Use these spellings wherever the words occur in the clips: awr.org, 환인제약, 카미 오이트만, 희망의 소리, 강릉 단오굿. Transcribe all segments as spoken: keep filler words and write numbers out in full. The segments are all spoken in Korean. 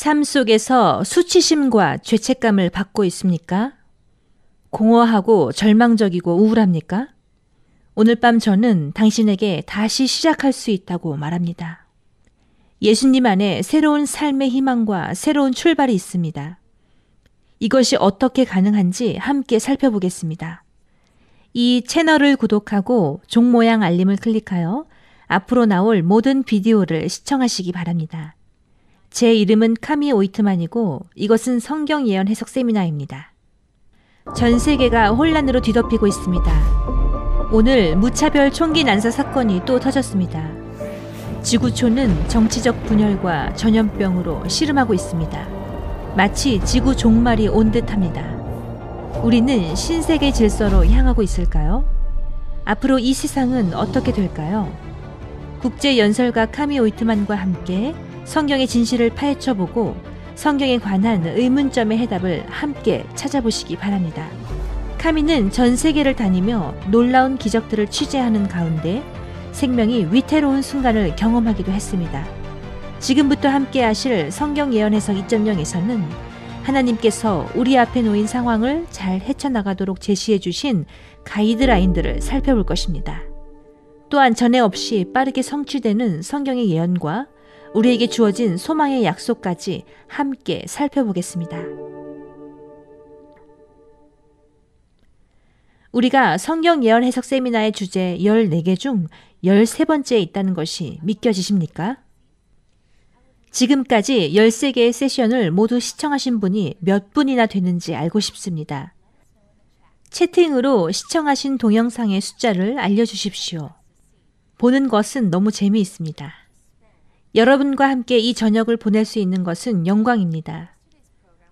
삶 속에서 수치심과 죄책감을 받고 있습니까? 공허하고 절망적이고 우울합니까? 오늘 밤 저는 당신에게 다시 시작할 수 있다고 말합니다. 예수님 안에 새로운 삶의 희망과 새로운 출발이 있습니다. 이것이 어떻게 가능한지 함께 살펴보겠습니다. 이 채널을 구독하고 종 모양 알림을 클릭하여 앞으로 나올 모든 비디오를 시청하시기 바랍니다. 제 이름은 카미 오이트만이고 이것은 성경 예언 해석 세미나입니다. 전 세계가 혼란으로 뒤덮이고 있습니다. 오늘 무차별 총기 난사 사건이 또 터졌습니다. 지구촌은 정치적 분열과 전염병으로 씨름하고 있습니다. 마치 지구 종말이 온 듯합니다. 우리는 신세계 질서로 향하고 있을까요? 앞으로 이 세상은 어떻게 될까요? 국제연설가 카미 오이트만과 함께 성경의 진실을 파헤쳐보고 성경에 관한 의문점의 해답을 함께 찾아보시기 바랍니다. 카미는 전 세계를 다니며 놀라운 기적들을 취재하는 가운데 생명이 위태로운 순간을 경험하기도 했습니다. 지금부터 함께 하실 성경 예언 해석 이 점 영에서는 하나님께서 우리 앞에 놓인 상황을 잘 헤쳐나가도록 제시해 주신 가이드라인들을 살펴볼 것입니다. 또한 전에 없이 빠르게 성취되는 성경의 예언과 우리에게 주어진 소망의 약속까지 함께 살펴보겠습니다. 우리가 성경 예언 해석 세미나의 주제 열네 개 중 열세 번째에 있다는 것이 믿겨지십니까? 지금까지 열세 개의 세션을 모두 시청하신 분이 몇 분이나 되는지 알고 싶습니다. 채팅으로 시청하신 동영상의 숫자를 알려주십시오. 보는 것은 너무 재미있습니다. 여러분과 함께 이 저녁을 보낼 수 있는 것은 영광입니다.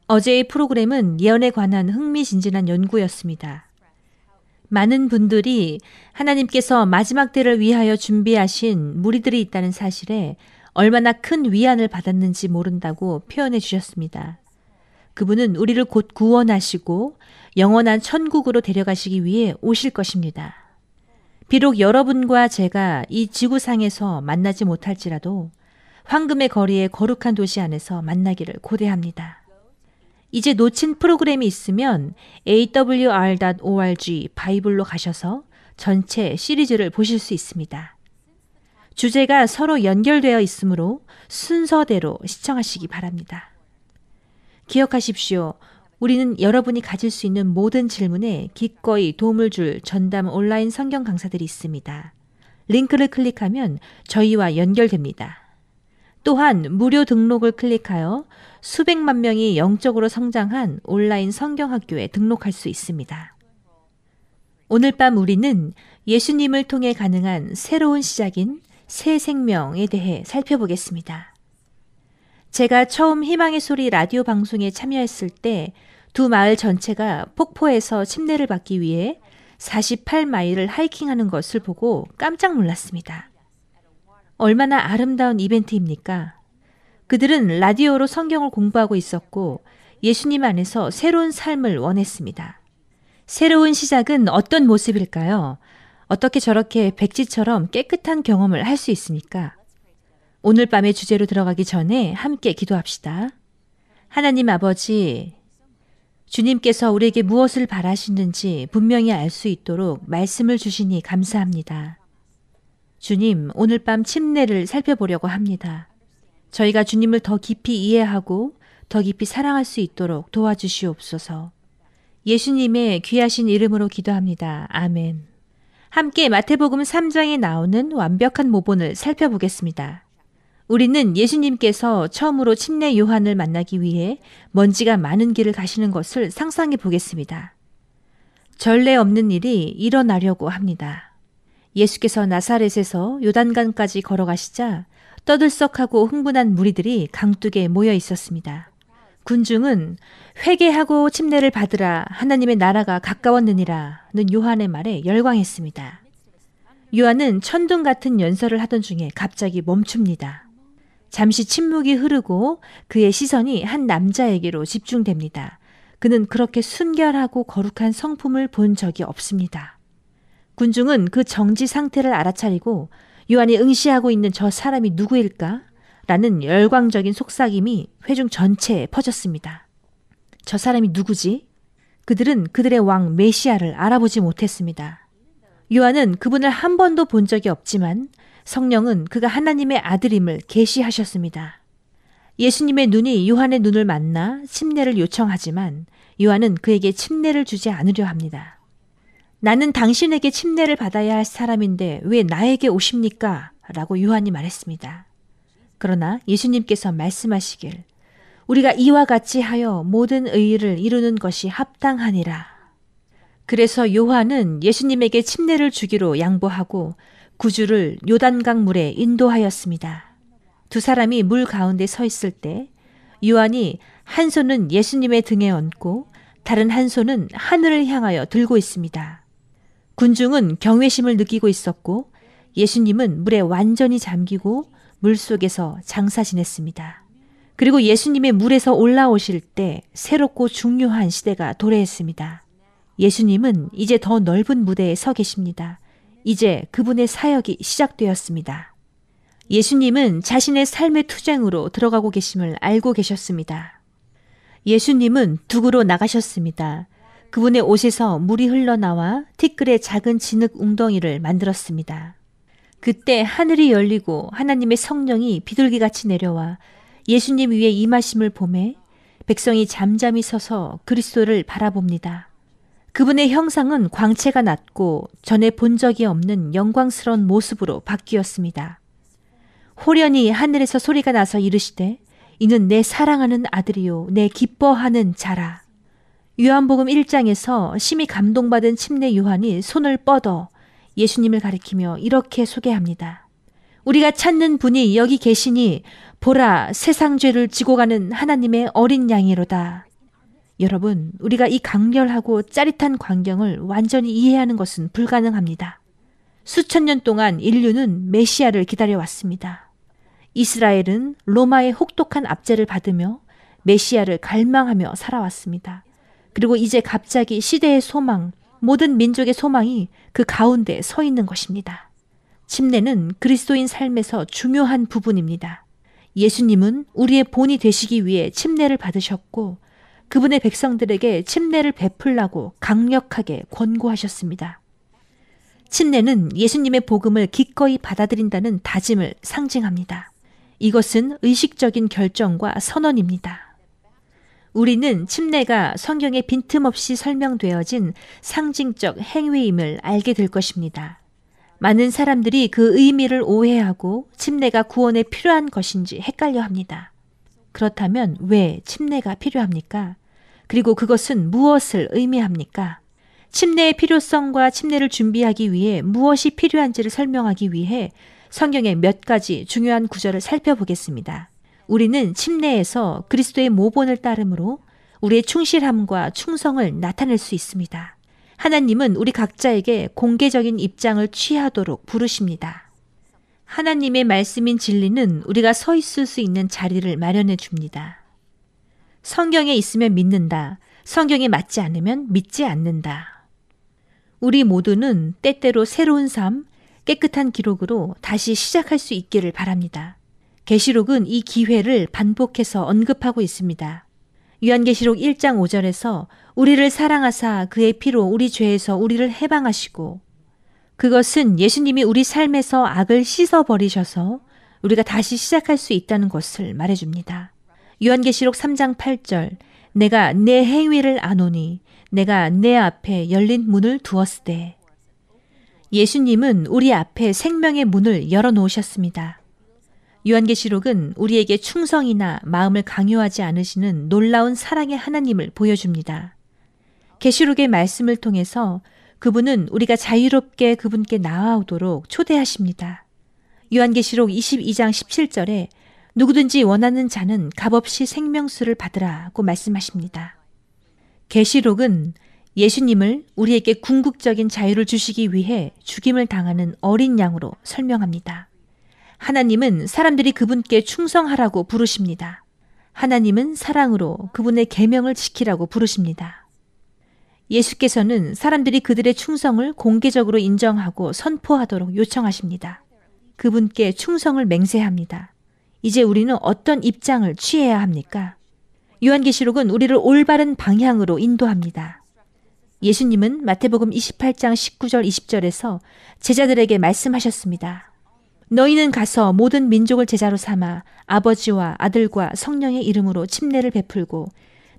어제의 프로그램은 예언에 관한 흥미진진한 연구였습니다. 많은 분들이 하나님께서 마지막 때를 위하여 준비하신 무리들이 있다는 사실에 얼마나 큰 위안을 받았는지 모른다고 표현해 주셨습니다. 그분은 우리를 곧 구원하시고 영원한 천국으로 데려가시기 위해 오실 것입니다. 비록 여러분과 제가 이 지구상에서 만나지 못할지라도 황금의 거리의 거룩한 도시 안에서 만나기를 고대합니다. 이제 놓친 프로그램이 있으면 에이 더블유 알 닷 오알지 바이블로 가셔서 전체 시리즈를 보실 수 있습니다. 주제가 서로 연결되어 있으므로 순서대로 시청하시기 바랍니다. 기억하십시오. 우리는 여러분이 가질 수 있는 모든 질문에 기꺼이 도움을 줄 전담 온라인 성경 강사들이 있습니다. 링크를 클릭하면 저희와 연결됩니다. 또한 무료 등록을 클릭하여 수백만 명이 영적으로 성장한 온라인 성경학교에 등록할 수 있습니다. 오늘 밤 우리는 예수님을 통해 가능한 새로운 시작인 새 생명에 대해 살펴보겠습니다. 제가 처음 희망의 소리 라디오 방송에 참여했을 때 두 마을 전체가 폭포에서 침례를 받기 위해 사십팔 마일을 하이킹하는 것을 보고 깜짝 놀랐습니다. 얼마나 아름다운 이벤트입니까? 그들은 라디오로 성경을 공부하고 있었고 예수님 안에서 새로운 삶을 원했습니다. 새로운 시작은 어떤 모습일까요? 어떻게 저렇게 백지처럼 깨끗한 경험을 할 수 있습니까? 오늘 밤의 주제로 들어가기 전에 함께 기도합시다. 하나님 아버지, 주님께서 우리에게 무엇을 바라시는지 분명히 알 수 있도록 말씀을 주시니 감사합니다. 주님, 오늘 밤 침례를 살펴보려고 합니다. 저희가 주님을 더 깊이 이해하고 더 깊이 사랑할 수 있도록 도와주시옵소서. 예수님의 귀하신 이름으로 기도합니다. 아멘. 함께 마태복음 삼 장에 나오는 완벽한 모본을 살펴보겠습니다. 우리는 예수님께서 처음으로 침례 요한을 만나기 위해 먼지가 많은 길을 가시는 것을 상상해 보겠습니다. 전례 없는 일이 일어나려고 합니다. 예수께서 나사렛에서 요단강까지 걸어가시자 떠들썩하고 흥분한 무리들이 강둑에 모여 있었습니다. 군중은 회개하고 침례를 받으라, 하나님의 나라가 가까웠느니라는 요한의 말에 열광했습니다. 요한은 천둥 같은 연설을 하던 중에 갑자기 멈춥니다. 잠시 침묵이 흐르고 그의 시선이 한 남자에게로 집중됩니다. 그는 그렇게 순결하고 거룩한 성품을 본 적이 없습니다. 군중은 그 정지 상태를 알아차리고 요한이 응시하고 있는 저 사람이 누구일까? 라는 열광적인 속삭임이 회중 전체에 퍼졌습니다. 저 사람이 누구지? 그들은 그들의 왕 메시아를 알아보지 못했습니다. 요한은 그분을 한 번도 본 적이 없지만 성령은 그가 하나님의 아들임을 계시하셨습니다. 예수님의 눈이 요한의 눈을 만나 침례를 요청하지만 요한은 그에게 침례를 주지 않으려 합니다. 나는 당신에게 침례를 받아야 할 사람인데 왜 나에게 오십니까? 라고 요한이 말했습니다. 그러나 예수님께서 말씀하시길 우리가 이와 같이 하여 모든 의의를 이루는 것이 합당하니라. 그래서 요한은 예수님에게 침례를 주기로 양보하고 구주를 요단강 물에 인도하였습니다. 두 사람이 물 가운데 서 있을 때 요한이 한 손은 예수님의 등에 얹고 다른 한 손은 하늘을 향하여 들고 있습니다. 군중은 경외심을 느끼고 있었고 예수님은 물에 완전히 잠기고 물 속에서 장사 지냈습니다. 그리고 예수님의 물에서 올라오실 때 새롭고 중요한 시대가 도래했습니다. 예수님은 이제 더 넓은 무대에 서 계십니다. 이제 그분의 사역이 시작되었습니다. 예수님은 자신의 삶의 투쟁으로 들어가고 계심을 알고 계셨습니다. 예수님은 둑으로 나가셨습니다. 그분의 옷에서 물이 흘러나와 티끌의 작은 진흙 웅덩이를 만들었습니다. 그때 하늘이 열리고 하나님의 성령이 비둘기같이 내려와 예수님 위에 임하심을 보매 백성이 잠잠히 서서 그리스도를 바라봅니다. 그분의 형상은 광채가 났고 전에 본 적이 없는 영광스러운 모습으로 바뀌었습니다. 호련히 하늘에서 소리가 나서 이르시되 이는 내 사랑하는 아들이요 내 기뻐하는 자라. 요한복음 일 장에서 심히 감동받은 침례 요한이 손을 뻗어 예수님을 가리키며 이렇게 소개합니다. 우리가 찾는 분이 여기 계시니 보라 세상 죄를 지고 가는 하나님의 어린 양이로다. 여러분, 우리가 이 강렬하고 짜릿한 광경을 완전히 이해하는 것은 불가능합니다. 수천 년 동안 인류는 메시아를 기다려왔습니다. 이스라엘은 로마의 혹독한 압제를 받으며 메시아를 갈망하며 살아왔습니다. 그리고 이제 갑자기 시대의 소망, 모든 민족의 소망이 그 가운데 서 있는 것입니다. 침례는 그리스도인 삶에서 중요한 부분입니다. 예수님은 우리의 본이 되시기 위해 침례를 받으셨고 그분의 백성들에게 침례를 베풀라고 강력하게 권고하셨습니다. 침례는 예수님의 복음을 기꺼이 받아들인다는 다짐을 상징합니다. 이것은 의식적인 결정과 선언입니다. 우리는 침례가 성경에 빈틈없이 설명되어진 상징적 행위임을 알게 될 것입니다. 많은 사람들이 그 의미를 오해하고 침례가 구원에 필요한 것인지 헷갈려 합니다. 그렇다면 왜 침례가 필요합니까? 그리고 그것은 무엇을 의미합니까? 침례의 필요성과 침례를 준비하기 위해 무엇이 필요한지를 설명하기 위해 성경의 몇 가지 중요한 구절을 살펴보겠습니다. 우리는 침례에서 그리스도의 모본을 따름으로 우리의 충실함과 충성을 나타낼 수 있습니다. 하나님은 우리 각자에게 공개적인 입장을 취하도록 부르십니다. 하나님의 말씀인 진리는 우리가 서 있을 수 있는 자리를 마련해 줍니다. 성경에 있으면 믿는다. 성경에 맞지 않으면 믿지 않는다. 우리 모두는 때때로 새로운 삶, 깨끗한 기록으로 다시 시작할 수 있기를 바랍니다. 계시록은 이 기회를 반복해서 언급하고 있습니다. 요한계시록 일 장 오 절에서 우리를 사랑하사 그의 피로 우리 죄에서 우리를 해방하시고 그것은 예수님이 우리 삶에서 악을 씻어버리셔서 우리가 다시 시작할 수 있다는 것을 말해줍니다. 요한계시록 삼 장 팔 절 내가 내 행위를 아노니 내가 내 앞에 열린 문을 두었으되 예수님은 우리 앞에 생명의 문을 열어놓으셨습니다. 요한계시록은 우리에게 충성이나 마음을 강요하지 않으시는 놀라운 사랑의 하나님을 보여줍니다. 계시록의 말씀을 통해서 그분은 우리가 자유롭게 그분께 나아오도록 초대하십니다. 요한계시록 이십이 장 십칠 절에 누구든지 원하는 자는 값없이 생명수를 받으라고 말씀하십니다. 계시록은 예수님을 우리에게 궁극적인 자유를 주시기 위해 죽임을 당하는 어린 양으로 설명합니다. 하나님은 사람들이 그분께 충성하라고 부르십니다. 하나님은 사랑으로 그분의 계명을 지키라고 부르십니다. 예수께서는 사람들이 그들의 충성을 공개적으로 인정하고 선포하도록 요청하십니다. 그분께 충성을 맹세합니다. 이제 우리는 어떤 입장을 취해야 합니까? 요한계시록은 우리를 올바른 방향으로 인도합니다. 예수님은 마태복음 이십팔 장 십구 절 이십 절에서 제자들에게 말씀하셨습니다. 너희는 가서 모든 민족을 제자로 삼아 아버지와 아들과 성령의 이름으로 침례를 베풀고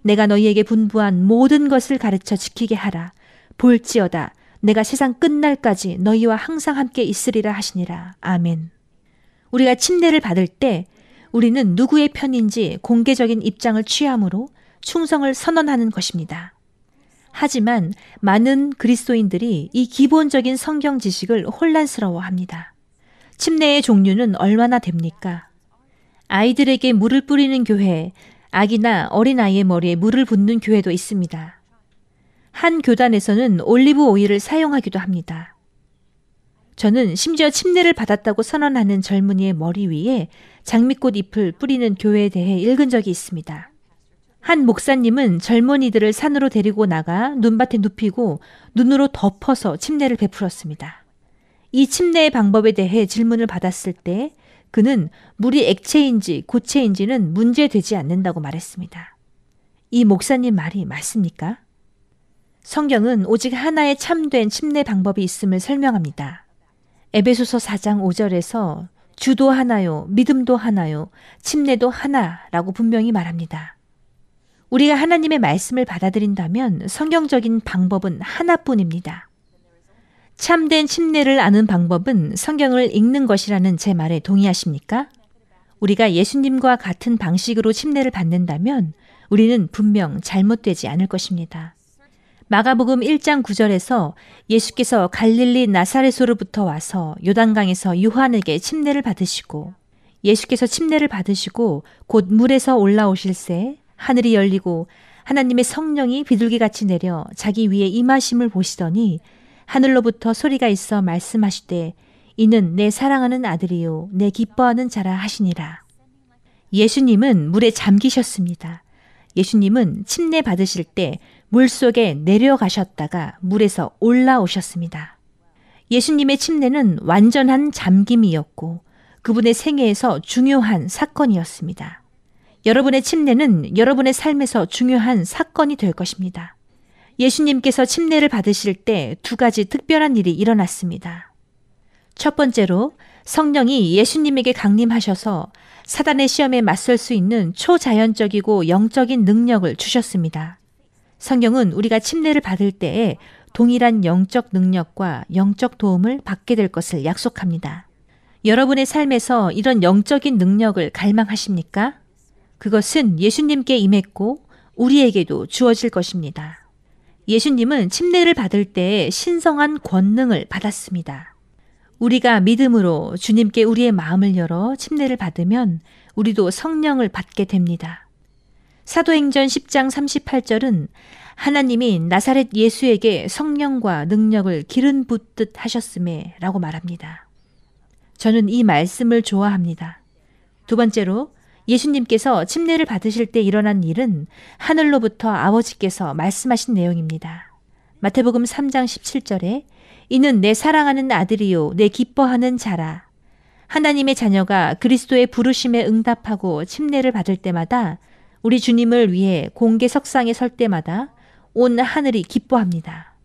내가 너희에게 분부한 모든 것을 가르쳐 지키게 하라. 볼지어다 내가 세상 끝날까지 너희와 항상 함께 있으리라 하시니라. 아멘. 우리가 침례를 받을 때 우리는 누구의 편인지 공개적인 입장을 취함으로 충성을 선언하는 것입니다. 하지만 많은 그리스도인들이 이 기본적인 성경 지식을 혼란스러워합니다. 침례의 종류는 얼마나 됩니까? 아이들에게 물을 뿌리는 교회, 아기나 어린아이의 머리에 물을 붓는 교회도 있습니다. 한 교단에서는 올리브 오일을 사용하기도 합니다. 저는 심지어 침례를 받았다고 선언하는 젊은이의 머리 위에 장미꽃 잎을 뿌리는 교회에 대해 읽은 적이 있습니다. 한 목사님은 젊은이들을 산으로 데리고 나가 눈밭에 눕히고 눈으로 덮어서 침례를 베풀었습니다. 이 침례의 방법에 대해 질문을 받았을 때 그는 물이 액체인지 고체인지는 문제되지 않는다고 말했습니다. 이 목사님 말이 맞습니까? 성경은 오직 하나의 참된 침례 방법이 있음을 설명합니다. 에베소서 사 장 오 절에서 주도 하나요, 믿음도 하나요, 침례도 하나라고 분명히 말합니다. 우리가 하나님의 말씀을 받아들인다면 성경적인 방법은 하나뿐입니다. 참된 침례를 아는 방법은 성경을 읽는 것이라는 제 말에 동의하십니까? 우리가 예수님과 같은 방식으로 침례를 받는다면 우리는 분명 잘못되지 않을 것입니다. 마가복음 일 장 구 절에서 예수께서 갈릴리 나사렛으로부터 와서 요단강에서 요한에게 침례를 받으시고 예수께서 침례를 받으시고 곧 물에서 올라오실 새 하늘이 열리고 하나님의 성령이 비둘기같이 내려 자기 위에 임하심을 보시더니 하늘로부터 소리가 있어 말씀하시되 이는 내 사랑하는 아들이요 내 기뻐하는 자라 하시니라. 예수님은 물에 잠기셨습니다. 예수님은 침례 받으실 때 물 속에 내려가셨다가 물에서 올라오셨습니다. 예수님의 침례는 완전한 잠김이었고 그분의 생애에서 중요한 사건이었습니다. 여러분의 침례는 여러분의 삶에서 중요한 사건이 될 것입니다. 예수님께서 침례를 받으실 때 두 가지 특별한 일이 일어났습니다. 첫 번째로 성령이 예수님에게 강림하셔서 사단의 시험에 맞설 수 있는 초자연적이고 영적인 능력을 주셨습니다. 성경은 우리가 침례를 받을 때에 동일한 영적 능력과 영적 도움을 받게 될 것을 약속합니다. 여러분의 삶에서 이런 영적인 능력을 갈망하십니까? 그것은 예수님께 임했고 우리에게도 주어질 것입니다. 예수님은 침례를 받을 때에 신성한 권능을 받았습니다. 우리가 믿음으로 주님께 우리의 마음을 열어 침례를 받으면 우리도 성령을 받게 됩니다. 사도행전 십 장 삼십팔 절은 하나님이 나사렛 예수에게 성령과 능력을 기름 붓듯 하셨음에 라고 말합니다. 저는 이 말씀을 좋아합니다. 두 번째로 예수님께서 침례를 받으실 때 일어난 일은 하늘로부터 아버지께서 말씀하신 내용입니다. 마태복음 삼 장 십칠 절에 이는 내 사랑하는 아들이요 내 기뻐하는 자라. 하나님의 자녀가 그리스도의 부르심에 응답하고 침례를 받을 때마다 우리 주님을 위해 공개 석상에 설 때마다 온 하늘이 기뻐합니다.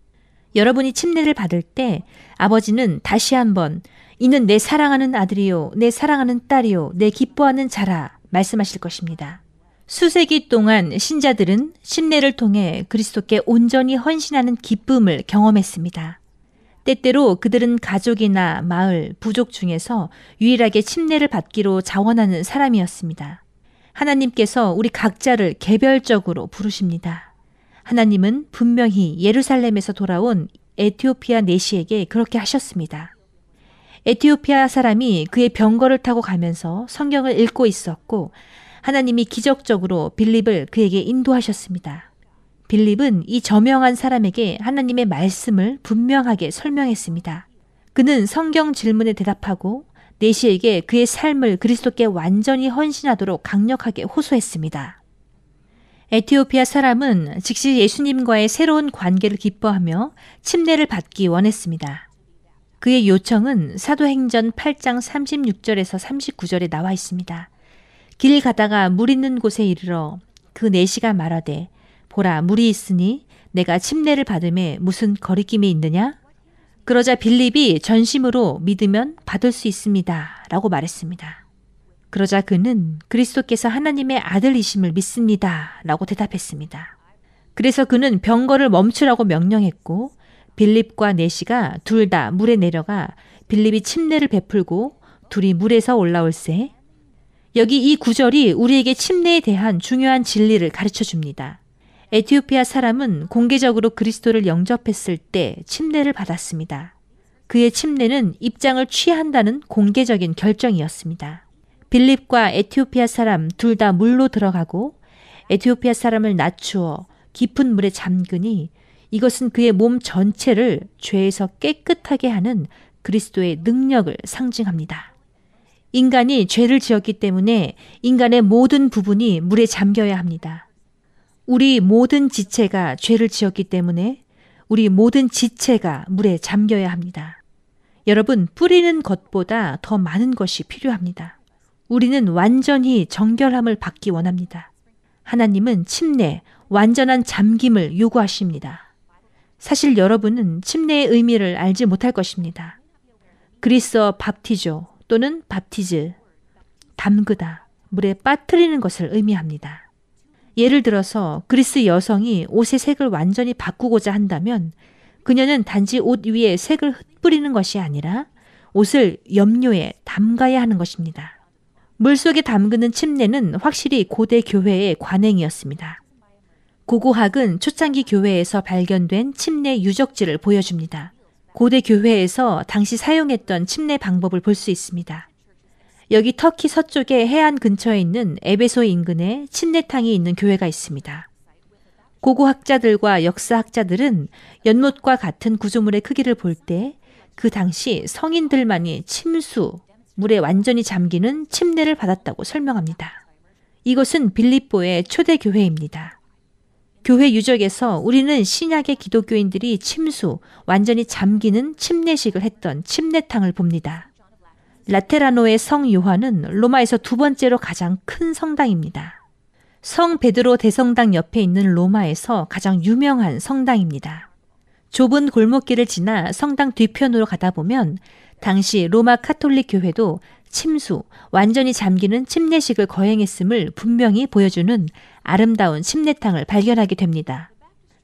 여러분이 침례를 받을 때 아버지는 다시 한번 이는 내 사랑하는 아들이요 내 사랑하는 딸이요 내 기뻐하는 자라 말씀하실 것입니다. 수세기 동안 신자들은 침례를 통해 그리스도께 온전히 헌신하는 기쁨을 경험했습니다. 때때로 그들은 가족이나 마을, 부족 중에서 유일하게 침례를 받기로 자원하는 사람이었습니다. 하나님께서 우리 각자를 개별적으로 부르십니다. 하나님은 분명히 예루살렘에서 돌아온 에티오피아 내시에게 그렇게 하셨습니다. 에티오피아 사람이 그의 병거를 타고 가면서 성경을 읽고 있었고 하나님이 기적적으로 빌립을 그에게 인도하셨습니다. 빌립은 이 저명한 사람에게 하나님의 말씀을 분명하게 설명했습니다. 그는 성경 질문에 대답하고 내시에게 그의 삶을 그리스도께 완전히 헌신하도록 강력하게 호소했습니다. 에티오피아 사람은 즉시 예수님과의 새로운 관계를 기뻐하며 침례를 받기 원했습니다. 그의 요청은 사도행전 팔 장 삼십육 절에서 삼십구 절에 나와 있습니다. 길 가다가 물 있는 곳에 이르러 그 내시가 말하되 보라 물이 있으니 내가 침례를 받음에 무슨 거리낌이 있느냐? 그러자 빌립이 전심으로 믿으면 받을 수 있습니다 라고 말했습니다. 그러자 그는 그리스도께서 하나님의 아들이심을 믿습니다 라고 대답했습니다. 그래서 그는 병거를 멈추라고 명령했고 빌립과 내시가 둘 다 물에 내려가 빌립이 침례를 베풀고 둘이 물에서 올라올세. 여기 이 구절이 우리에게 침례에 대한 중요한 진리를 가르쳐줍니다. 에티오피아 사람은 공개적으로 그리스도를 영접했을 때 침례를 받았습니다. 그의 침례는 입장을 취한다는 공개적인 결정이었습니다. 빌립과 에티오피아 사람 둘 다 물로 들어가고 에티오피아 사람을 낮추어 깊은 물에 잠그니 이것은 그의 몸 전체를 죄에서 깨끗하게 하는 그리스도의 능력을 상징합니다. 인간이 죄를 지었기 때문에 인간의 모든 부분이 물에 잠겨야 합니다. 우리 모든 지체가 죄를 지었기 때문에 우리 모든 지체가 물에 잠겨야 합니다. 여러분, 뿌리는 것보다 더 많은 것이 필요합니다. 우리는 완전히 정결함을 받기 원합니다. 하나님은 침례, 완전한 잠김을 요구하십니다. 사실 여러분은 침례의 의미를 알지 못할 것입니다. 그리스어 밥티조 또는 밥티즈, 담그다, 물에 빠뜨리는 것을 의미합니다. 예를 들어서 그리스 여성이 옷의 색을 완전히 바꾸고자 한다면 그녀는 단지 옷 위에 색을 흩뿌리는 것이 아니라 옷을 염료에 담가야 하는 것입니다. 물속에 담그는 침례는 확실히 고대 교회의 관행이었습니다. 고고학은 초창기 교회에서 발견된 침례 유적지를 보여줍니다. 고대 교회에서 당시 사용했던 침례 방법을 볼 수 있습니다. 여기 터키 서쪽의 해안 근처에 있는 에베소 인근에 침례탕이 있는 교회가 있습니다. 고고학자들과 역사학자들은 연못과 같은 구조물의 크기를 볼 때 그 당시 성인들만이 침수, 물에 완전히 잠기는 침례를 받았다고 설명합니다. 이것은 빌립보의 초대교회입니다. 교회 유적에서 우리는 신약의 기독교인들이 침수, 완전히 잠기는 침례식을 했던 침례탕을 봅니다. 라테라노의 성 요한은 로마에서 두 번째로 가장 큰 성당입니다. 성 베드로 대성당 옆에 있는 로마에서 가장 유명한 성당입니다. 좁은 골목길을 지나 성당 뒤편으로 가다 보면 당시 로마 카톨릭 교회도 침수, 완전히 잠기는 침례식을 거행했음을 분명히 보여주는 아름다운 침례탕을 발견하게 됩니다.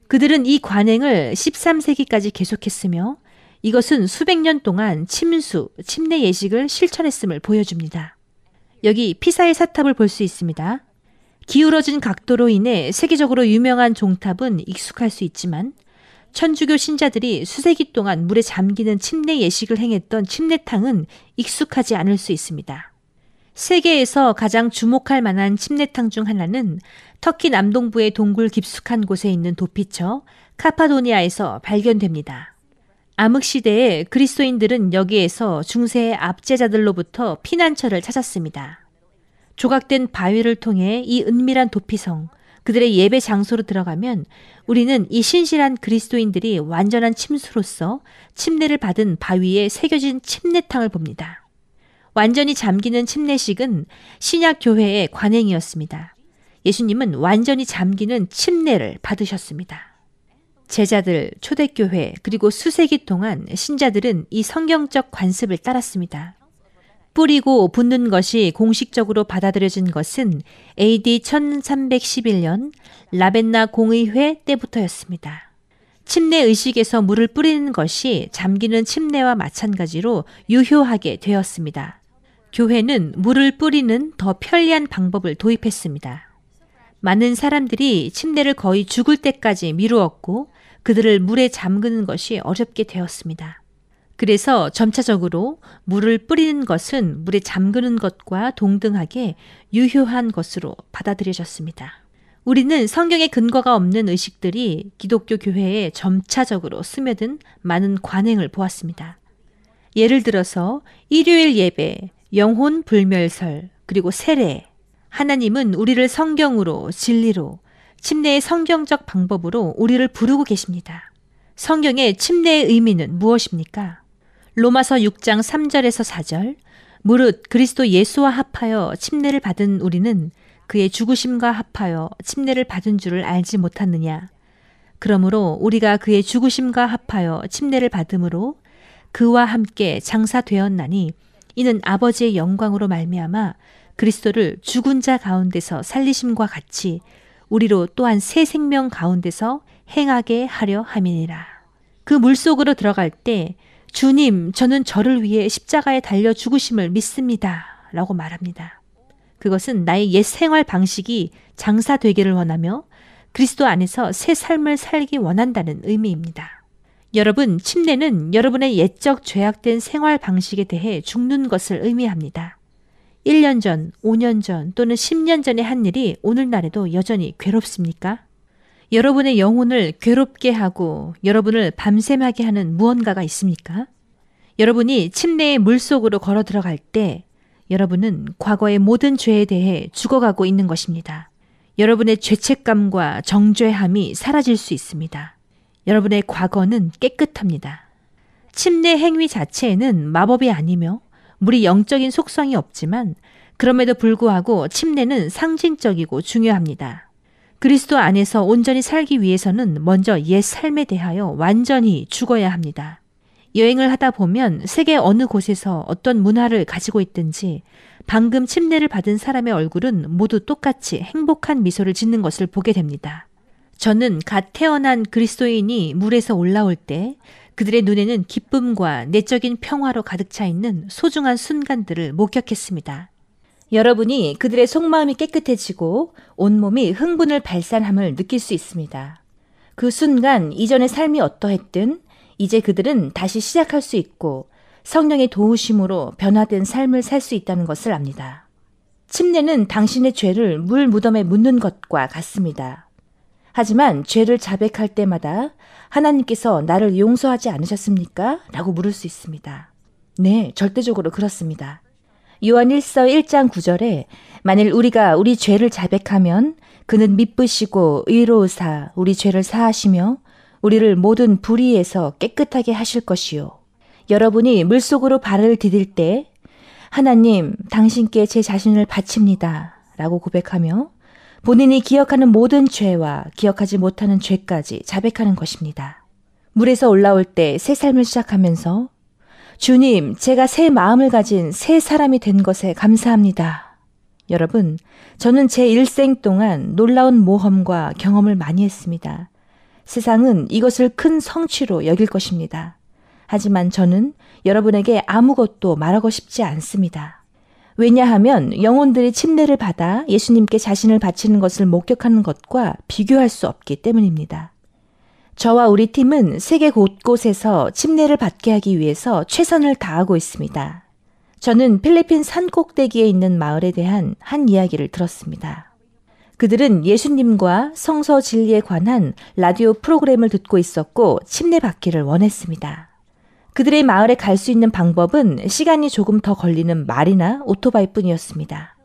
그들은 이 관행을 십삼 세기까지 계속했으며 이것은 수백 년 동안 침수, 침례 예식을 실천했음을 보여줍니다. 여기 피사의 사탑을 볼 수 있습니다. 기울어진 각도로 인해 세계적으로 유명한 종탑은 익숙할 수 있지만 천주교 신자들이 수세기 동안 물에 잠기는 침례 예식을 행했던 침례탕은 익숙하지 않을 수 있습니다. 세계에서 가장 주목할 만한 침례탕 중 하나는 터키 남동부의 동굴 깊숙한 곳에 있는 도피처 카파도니아에서 발견됩니다. 암흑시대에 그리스도인들은 여기에서 중세의 압제자들로부터 피난처를 찾았습니다. 조각된 바위를 통해 이 은밀한 도피성, 그들의 예배 장소로 들어가면 우리는 이 신실한 그리스도인들이 완전한 침수로서 침례를 받은 바위에 새겨진 침례탕을 봅니다. 완전히 잠기는 침례식은 신약 교회의 관행이었습니다. 예수님은 완전히 잠기는 침례를 받으셨습니다. 제자들, 초대교회, 그리고 수세기 동안 신자들은 이 성경적 관습을 따랐습니다. 뿌리고 붓는 것이 공식적으로 받아들여진 것은 에이디 천삼백십일 년 라벤나 공의회 때부터였습니다. 침례 의식에서 물을 뿌리는 것이 잠기는 침례와 마찬가지로 유효하게 되었습니다. 교회는 물을 뿌리는 더 편리한 방법을 도입했습니다. 많은 사람들이 침례를 거의 죽을 때까지 미루었고 그들을 물에 잠그는 것이 어렵게 되었습니다. 그래서 점차적으로 물을 뿌리는 것은 물에 잠그는 것과 동등하게 유효한 것으로 받아들여졌습니다. 우리는 성경에 근거가 없는 의식들이 기독교 교회에 점차적으로 스며든 많은 관행을 보았습니다. 예를 들어서 일요일 예배, 영혼 불멸설, 그리고 세례, 하나님은 우리를 성경으로, 진리로, 침례의 성경적 방법으로 우리를 부르고 계십니다. 성경의 침례의 의미는 무엇입니까? 로마서 육 장 삼 절에서 사 절, 무릇 그리스도 예수와 합하여 침례를 받은 우리는 그의 죽으심과 합하여 침례를 받은 줄을 알지 못하느냐. 그러므로 우리가 그의 죽으심과 합하여 침례를 받음으로 그와 함께 장사되었나니 이는 아버지의 영광으로 말미암아 그리스도를 죽은 자 가운데서 살리심과 같이 우리로 또한 새 생명 가운데서 행하게 하려 함이니라. 그 물속으로 들어갈 때 주님, 저는 저를 위해 십자가에 달려 죽으심을 믿습니다 라고 말합니다. 그것은 나의 옛 생활 방식이 장사되기를 원하며 그리스도 안에서 새 삶을 살기 원한다는 의미입니다. 여러분, 침례는 여러분의 옛적 죄악된 생활 방식에 대해 죽는 것을 의미합니다. 일 년 전, 오 년 전 또는 십 년 전에 한 일이 오늘날에도 여전히 괴롭습니까? 여러분의 영혼을 괴롭게 하고 여러분을 밤샘하게 하는 무언가가 있습니까? 여러분이 침례의 물속으로 걸어 들어갈 때 여러분은 과거의 모든 죄에 대해 죽어가고 있는 것입니다. 여러분의 죄책감과 정죄함이 사라질 수 있습니다. 여러분의 과거는 깨끗합니다. 침례 행위 자체에는 마법이 아니며 무리 영적인 속성이 없지만 그럼에도 불구하고 침례는 상징적이고 중요합니다. 그리스도 안에서 온전히 살기 위해서는 먼저 옛 삶에 대하여 완전히 죽어야 합니다. 여행을 하다 보면 세계 어느 곳에서 어떤 문화를 가지고 있든지 방금 침례를 받은 사람의 얼굴은 모두 똑같이 행복한 미소를 짓는 것을 보게 됩니다. 저는 갓 태어난 그리스도인이 물에서 올라올 때 그들의 눈에는 기쁨과 내적인 평화로 가득 차 있는 소중한 순간들을 목격했습니다. 여러분이 그들의 속마음이 깨끗해지고 온몸이 흥분을 발산함을 느낄 수 있습니다. 그 순간 이전의 삶이 어떠했든 이제 그들은 다시 시작할 수 있고 성령의 도우심으로 변화된 삶을 살 수 있다는 것을 압니다. 침례는 당신의 죄를 물 무덤에 묻는 것과 같습니다. 하지만 죄를 자백할 때마다 하나님께서 나를 용서하지 않으셨습니까? 라고 물을 수 있습니다. 네, 절대적으로 그렇습니다. 요한 일서 일장 구절에 만일 우리가 우리 죄를 자백하면 그는 믿으시고 의로우사 우리 죄를 사하시며 우리를 모든 불의에서 깨끗하게 하실 것이요. 여러분이 물속으로 발을 디딜 때 하나님, 당신께 제 자신을 바칩니다 라고 고백하며 본인이 기억하는 모든 죄와 기억하지 못하는 죄까지 자백하는 것입니다. 물에서 올라올 때 새 삶을 시작하면서 주님, 제가 새 마음을 가진 새 사람이 된 것에 감사합니다. 여러분, 저는 제 일생 동안 놀라운 모험과 경험을 많이 했습니다. 세상은 이것을 큰 성취로 여길 것입니다. 하지만 저는 여러분에게 아무것도 말하고 싶지 않습니다. 왜냐하면 영혼들이 침례를 받아 예수님께 자신을 바치는 것을 목격하는 것과 비교할 수 없기 때문입니다. 저와 우리 팀은 세계 곳곳에서 침례를 받게 하기 위해서 최선을 다하고 있습니다. 저는 필리핀 산 꼭대기에 있는 마을에 대한 한 이야기를 들었습니다. 그들은 예수님과 성서 진리에 관한 라디오 프로그램을 듣고 있었고 침례받기를 원했습니다. 그들의 마을에 갈 수 있는 방법은 시간이 조금 더 걸리는 말이나 오토바이뿐이었습니다.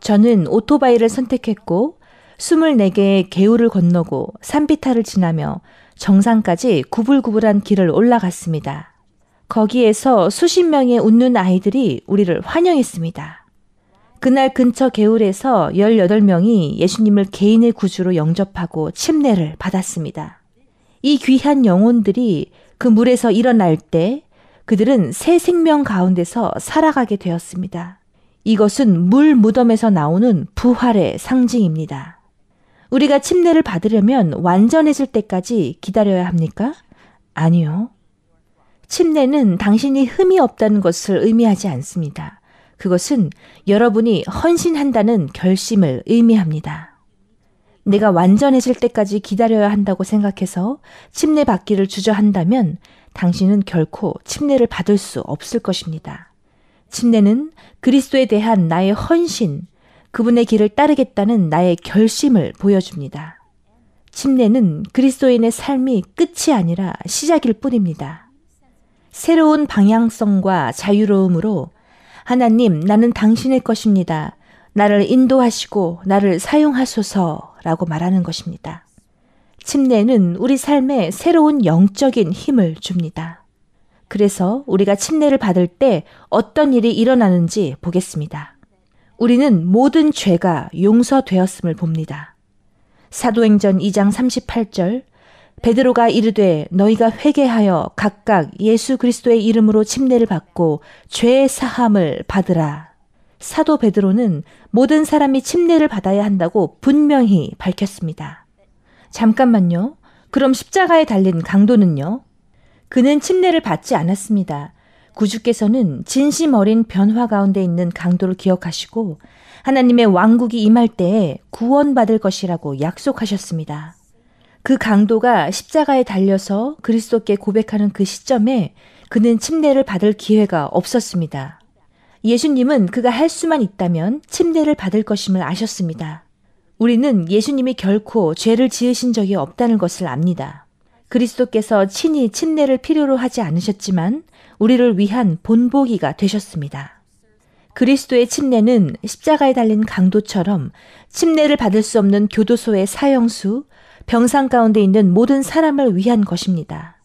저는 오토바이를 선택했고 스물네 개의 개울을 건너고 산비탈을 지나며 정상까지 구불구불한 길을 올라갔습니다. 거기에서 수십 명의 웃는 아이들이 우리를 환영했습니다. 그날 근처 개울에서 열여덟 명이 예수님을 개인의 구주로 영접하고 침례를 받았습니다. 이 귀한 영혼들이 그 물에서 일어날 때 그들은 새 생명 가운데서 살아가게 되었습니다. 이것은 물 무덤에서 나오는 부활의 상징입니다. 우리가 침례를 받으려면 완전해질 때까지 기다려야 합니까? 아니요. 침례는 당신이 흠이 없다는 것을 의미하지 않습니다. 그것은 여러분이 헌신한다는 결심을 의미합니다. 내가 완전해질 때까지 기다려야 한다고 생각해서 침례 받기를 주저한다면 당신은 결코 침례를 받을 수 없을 것입니다. 침례는 그리스도에 대한 나의 헌신, 그분의 길을 따르겠다는 나의 결심을 보여줍니다. 침례는 그리스도인의 삶이 끝이 아니라 시작일 뿐입니다. 새로운 방향성과 자유로움으로 하나님, 나는 당신의 것입니다. 나를 인도하시고 나를 사용하소서 라고 말하는 것입니다. 침례는 우리 삶에 새로운 영적인 힘을 줍니다. 그래서 우리가 침례를 받을 때 어떤 일이 일어나는지 보겠습니다. 우리는 모든 죄가 용서되었음을 봅니다. 사도행전 이 장 삼십팔 절 베드로가 이르되 너희가 회개하여 각각 예수 그리스도의 이름으로 침례를 받고 죄 사함을 받으라. 사도 베드로는 모든 사람이 침례를 받아야 한다고 분명히 밝혔습니다. 잠깐만요. 그럼 십자가에 달린 강도는요? 그는 침례를 받지 않았습니다. 구주께서는 진심 어린 변화 가운데 있는 강도를 기억하시고 하나님의 왕국이 임할 때에 구원받을 것이라고 약속하셨습니다. 그 강도가 십자가에 달려서 그리스도께 고백하는 그 시점에 그는 침례를 받을 기회가 없었습니다. 예수님은 그가 할 수만 있다면 침례를 받을 것임을 아셨습니다. 우리는 예수님이 결코 죄를 지으신 적이 없다는 것을 압니다. 그리스도께서 친히 침례를 필요로 하지 않으셨지만 우리를 위한 본보기가 되셨습니다. 그리스도의 침례는 십자가에 달린 강도처럼 침례를 받을 수 없는 교도소의 사형수, 병상 가운데 있는 모든 사람을 위한 것입니다.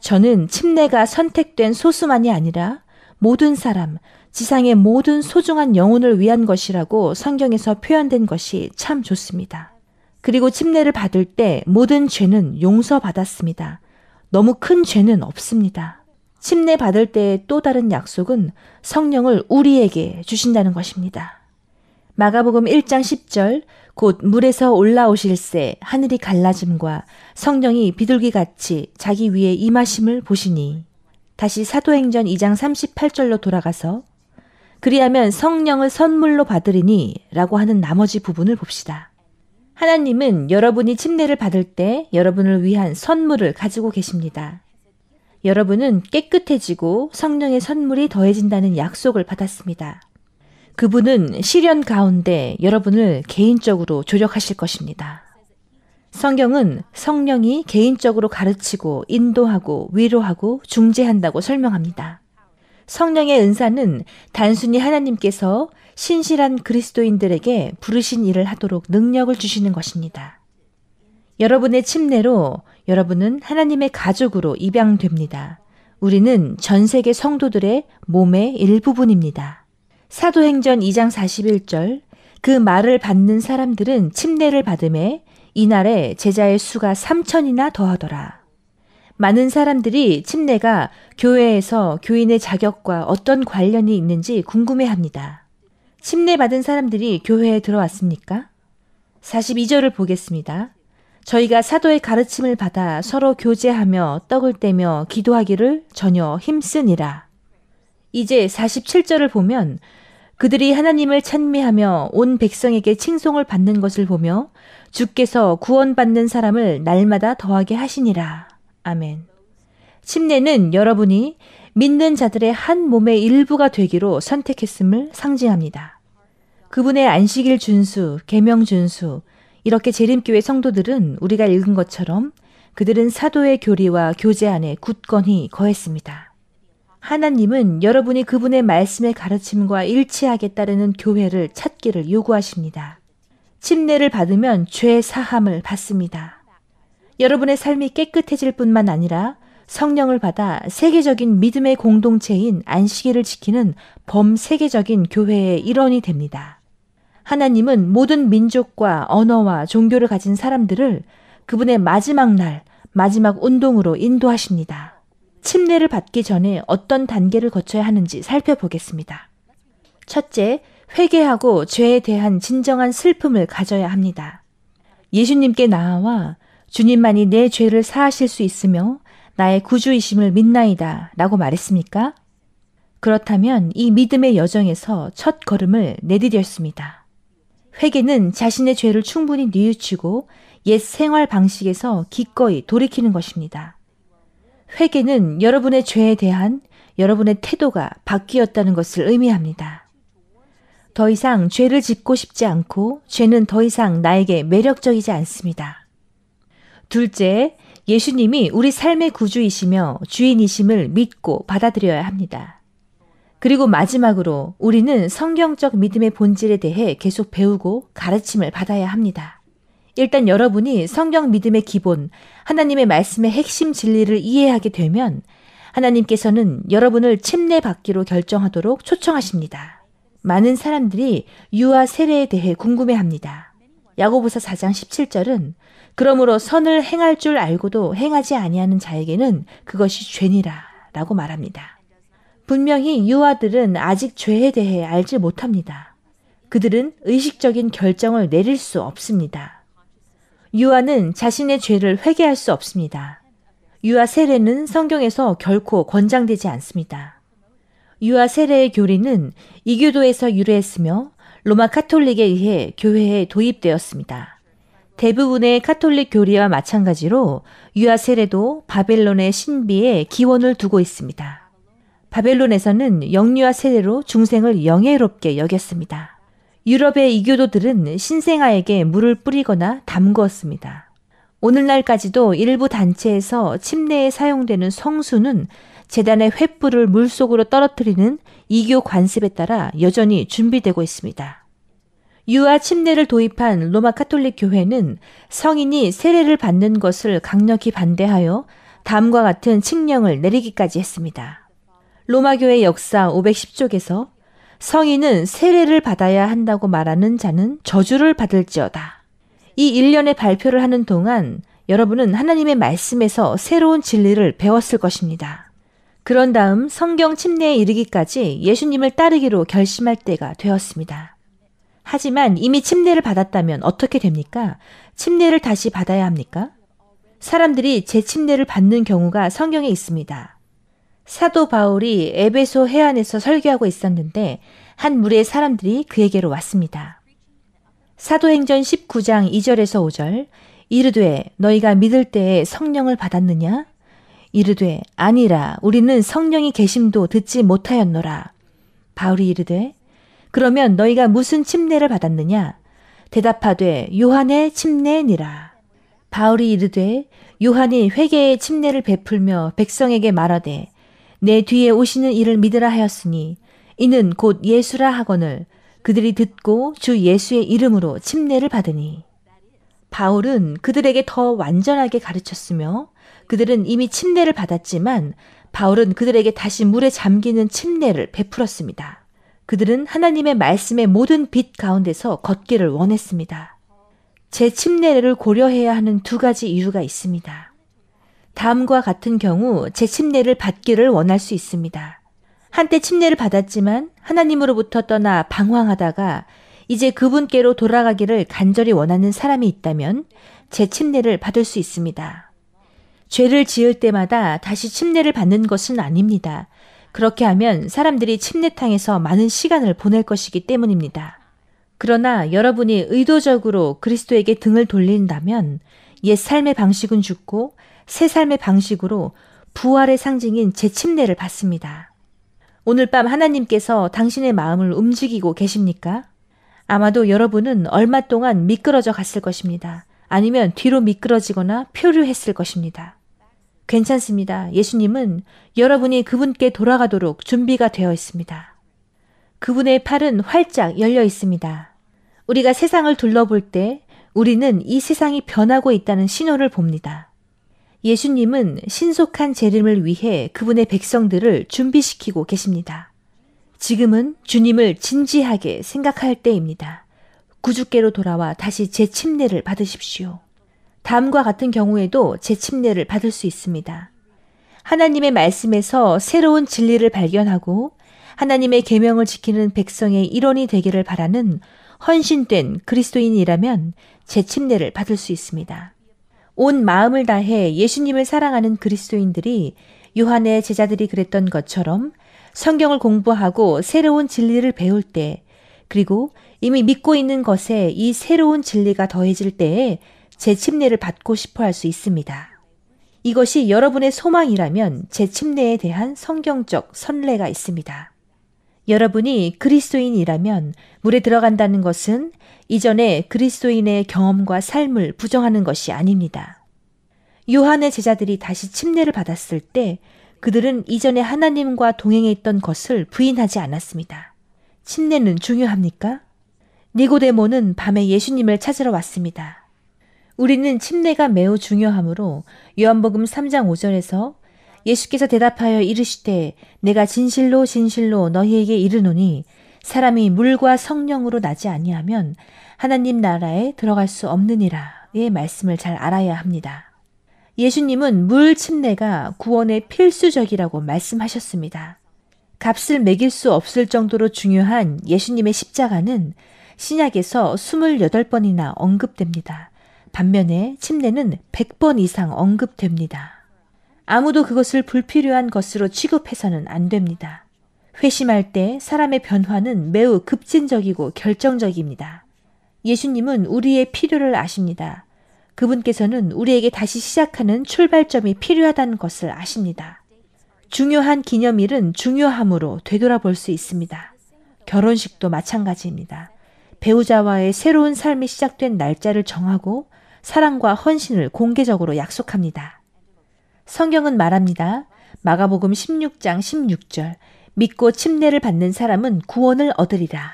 저는 침례가 선택된 소수만이 아니라 모든 사람, 지상의 모든 소중한 영혼을 위한 것이라고 성경에서 표현된 것이 참 좋습니다. 그리고 침례를 받을 때 모든 죄는 용서받았습니다. 너무 큰 죄는 없습니다. 침례 받을 때의 또 다른 약속은 성령을 우리에게 주신다는 것입니다. 마가복음 일 장 십 절 곧 물에서 올라오실새 하늘이 갈라짐과 성령이 비둘기같이 자기 위에 임하심을 보시니 다시 사도행전 이 장 삼십팔 절로 돌아가서 그리하면 성령을 선물로 받으리니 라고 하는 나머지 부분을 봅시다. 하나님은 여러분이 침례를 받을 때 여러분을 위한 선물을 가지고 계십니다. 여러분은 깨끗해지고 성령의 선물이 더해진다는 약속을 받았습니다. 그분은 시련 가운데 여러분을 개인적으로 조력하실 것입니다. 성경은 성령이 개인적으로 가르치고 인도하고 위로하고 중재한다고 설명합니다. 성령의 은사는 단순히 하나님께서 신실한 그리스도인들에게 부르신 일을 하도록 능력을 주시는 것입니다. 여러분의 침례로 여러분은 하나님의 가족으로 입양됩니다. 우리는 전 세계 성도들의 몸의 일부분입니다. 사도행전 이 장 사십일 절 그 말을 받는 사람들은 침례를 받음에 이날에 제자의 수가 삼천이나 더하더라. 많은 사람들이 침례가 교회에서 교인의 자격과 어떤 관련이 있는지 궁금해합니다. 침례 받은 사람들이 교회에 들어왔습니까? 사십이 절을 보겠습니다. 저희가 사도의 가르침을 받아 서로 교제하며 떡을 떼며 기도하기를 전혀 힘쓰니라. 이제 사십칠 절을 보면 그들이 하나님을 찬미하며 온 백성에게 칭송을 받는 것을 보며 주께서 구원받는 사람을 날마다 더하게 하시니라. 아멘. 침례는 여러분이 믿는 자들의 한 몸의 일부가 되기로 선택했음을 상징합니다. 그분의 안식일 준수, 계명 준수, 이렇게 재림교회 성도들은 우리가 읽은 것처럼 그들은 사도의 교리와 교제 안에 굳건히 거했습니다. 하나님은 여러분이 그분의 말씀의 가르침과 일치하게 따르는 교회를 찾기를 요구하십니다. 침례를 받으면 죄 사함을 받습니다. 여러분의 삶이 깨끗해질 뿐만 아니라 성령을 받아 세계적인 믿음의 공동체인 안식일을 지키는 범세계적인 교회의 일원이 됩니다. 하나님은 모든 민족과 언어와 종교를 가진 사람들을 그분의 마지막 날, 마지막 운동으로 인도하십니다. 침례를 받기 전에 어떤 단계를 거쳐야 하는지 살펴보겠습니다. 첫째, 회개하고 죄에 대한 진정한 슬픔을 가져야 합니다. 예수님께 나아와 주님만이 내 죄를 사하실 수 있으며 나의 구주이심을 믿나이다 라고 말했습니까? 그렇다면 이 믿음의 여정에서 첫 걸음을 내디뎠습니다. 회개는 자신의 죄를 충분히 뉘우치고 옛 생활 방식에서 기꺼이 돌이키는 것입니다. 회개는 여러분의 죄에 대한 여러분의 태도가 바뀌었다는 것을 의미합니다. 더 이상 죄를 짓고 싶지 않고 죄는 더 이상 나에게 매력적이지 않습니다. 둘째, 예수님이 우리 삶의 구주이시며 주인이심을 믿고 받아들여야 합니다. 그리고 마지막으로 우리는 성경적 믿음의 본질에 대해 계속 배우고 가르침을 받아야 합니다. 일단 여러분이 성경 믿음의 기본, 하나님의 말씀의 핵심 진리를 이해하게 되면 하나님께서는 여러분을 침례받기로 결정하도록 초청하십니다. 많은 사람들이 유아 세례에 대해 궁금해합니다. 야고보서 사 장 십칠 절은 그러므로 선을 행할 줄 알고도 행하지 아니하는 자에게는 그것이 죄니라 라고 말합니다. 분명히 유아들은 아직 죄에 대해 알지 못합니다. 그들은 의식적인 결정을 내릴 수 없습니다. 유아는 자신의 죄를 회개할 수 없습니다. 유아 세례는 성경에서 결코 권장되지 않습니다. 유아 세례의 교리는 이교도에서 유래했으며 로마 카톨릭에 의해 교회에 도입되었습니다. 대부분의 카톨릭 교리와 마찬가지로 유아 세례도 바벨론의 신비에 기원을 두고 있습니다. 바벨론에서는 영유아 세례로 중생을 영예롭게 여겼습니다. 유럽의 이교도들은 신생아에게 물을 뿌리거나 담그었습니다. 오늘날까지도 일부 단체에서 침례에 사용되는 성수는 제단의 횃불을 물속으로 떨어뜨리는 이교 관습에 따라 여전히 준비되고 있습니다. 유아 침례를 도입한 로마 카톨릭 교회는 성인이 세례를 받는 것을 강력히 반대하여 다음과 같은 칙령을 내리기까지 했습니다. 로마 교회 역사 오백십 쪽에서 성인은 세례를 받아야 한다고 말하는 자는 저주를 받을지어다. 이 일련의 발표를 하는 동안 여러분은 하나님의 말씀에서 새로운 진리를 배웠을 것입니다. 그런 다음 성경 침례에 이르기까지 예수님을 따르기로 결심할 때가 되었습니다. 하지만 이미 침례를 받았다면 어떻게 됩니까? 침례를 다시 받아야 합니까? 사람들이 재침례를 받는 경우가 성경에 있습니다. 사도 바울이 에베소 해안에서 설교하고 있었는데 한 무리의 사람들이 그에게로 왔습니다. 사도행전 십구 장 이 절에서 오 절 이르되 너희가 믿을 때에 성령을 받았느냐? 이르되 아니라 우리는 성령이 계심도 듣지 못하였노라. 바울이 이르되 그러면 너희가 무슨 침례를 받았느냐? 대답하되 요한의 침례니라. 바울이 이르되 요한이 회개의 침례를 베풀며 백성에게 말하되 내 뒤에 오시는 이를 믿으라 하였으니 이는 곧 예수라 하거늘 그들이 듣고 주 예수의 이름으로 침례를 받으니. 바울은 그들에게 더 완전하게 가르쳤으며 그들은 이미 침례를 받았지만 바울은 그들에게 다시 물에 잠기는 침례를 베풀었습니다. 그들은 하나님의 말씀의 모든 빛 가운데서 걷기를 원했습니다. 재침례를 고려해야 하는 두 가지 이유가 있습니다. 다음과 같은 경우 재침례를 받기를 원할 수 있습니다. 한때 침례를 받았지만 하나님으로부터 떠나 방황하다가 이제 그분께로 돌아가기를 간절히 원하는 사람이 있다면 재침례를 받을 수 있습니다. 죄를 지을 때마다 다시 침례를 받는 것은 아닙니다. 그렇게 하면 사람들이 침례탕에서 많은 시간을 보낼 것이기 때문입니다. 그러나 여러분이 의도적으로 그리스도에게 등을 돌린다면 옛 삶의 방식은 죽고 새 삶의 방식으로 부활의 상징인 재침례를 받습니다. 오늘 밤 하나님께서 당신의 마음을 움직이고 계십니까? 아마도 여러분은 얼마 동안 미끄러져 갔을 것입니다. 아니면 뒤로 미끄러지거나 표류했을 것입니다. 괜찮습니다. 예수님은 여러분이 그분께 돌아가도록 준비가 되어 있습니다. 그분의 팔은 활짝 열려 있습니다. 우리가 세상을 둘러볼 때 우리는 이 세상이 변하고 있다는 신호를 봅니다. 예수님은 신속한 재림을 위해 그분의 백성들을 준비시키고 계십니다. 지금은 주님을 진지하게 생각할 때입니다. 구주께로 돌아와 다시 재침례를 받으십시오. 다음과 같은 경우에도 재침례를 받을 수 있습니다. 하나님의 말씀에서 새로운 진리를 발견하고 하나님의 계명을 지키는 백성의 일원이 되기를 바라는 헌신된 그리스도인이라면 재침례를 받을 수 있습니다. 온 마음을 다해 예수님을 사랑하는 그리스도인들이 요한의 제자들이 그랬던 것처럼 성경을 공부하고 새로운 진리를 배울 때, 그리고 이미 믿고 있는 것에 이 새로운 진리가 더해질 때에 재침례를 받고 싶어 할 수 있습니다. 이것이 여러분의 소망이라면 재침례에 대한 성경적 선례가 있습니다. 여러분이 그리스도인이라면 물에 들어간다는 것은 이전에 그리스도인의 경험과 삶을 부정하는 것이 아닙니다. 요한의 제자들이 다시 침례를 받았을 때 그들은 이전에 하나님과 동행했던 것을 부인하지 않았습니다. 침례는 중요합니까? 니고데모는 밤에 예수님을 찾으러 왔습니다. 우리는 침례가 매우 중요하므로 요한복음 삼 장 오 절에서 예수께서 대답하여 이르시되 내가 진실로 진실로 너희에게 이르노니 사람이 물과 성령으로 나지 아니하면 하나님 나라에 들어갈 수 없느니라의 말씀을 잘 알아야 합니다. 예수님은 물 침례가 구원의 필수적이라고 말씀하셨습니다. 값을 매길 수 없을 정도로 중요한 예수님의 십자가는 신약에서 스물여덟 번이나 언급됩니다. 반면에 침례는 백 번 이상 언급됩니다. 아무도 그것을 불필요한 것으로 취급해서는 안 됩니다. 회심할 때 사람의 변화는 매우 급진적이고 결정적입니다. 예수님은 우리의 필요를 아십니다. 그분께서는 우리에게 다시 시작하는 출발점이 필요하다는 것을 아십니다. 중요한 기념일은 중요함으로 되돌아볼 수 있습니다. 결혼식도 마찬가지입니다. 배우자와의 새로운 삶이 시작된 날짜를 정하고 사랑과 헌신을 공개적으로 약속합니다. 성경은 말합니다. 마가복음 십육 장 십육 절 믿고 침례를 받는 사람은 구원을 얻으리라.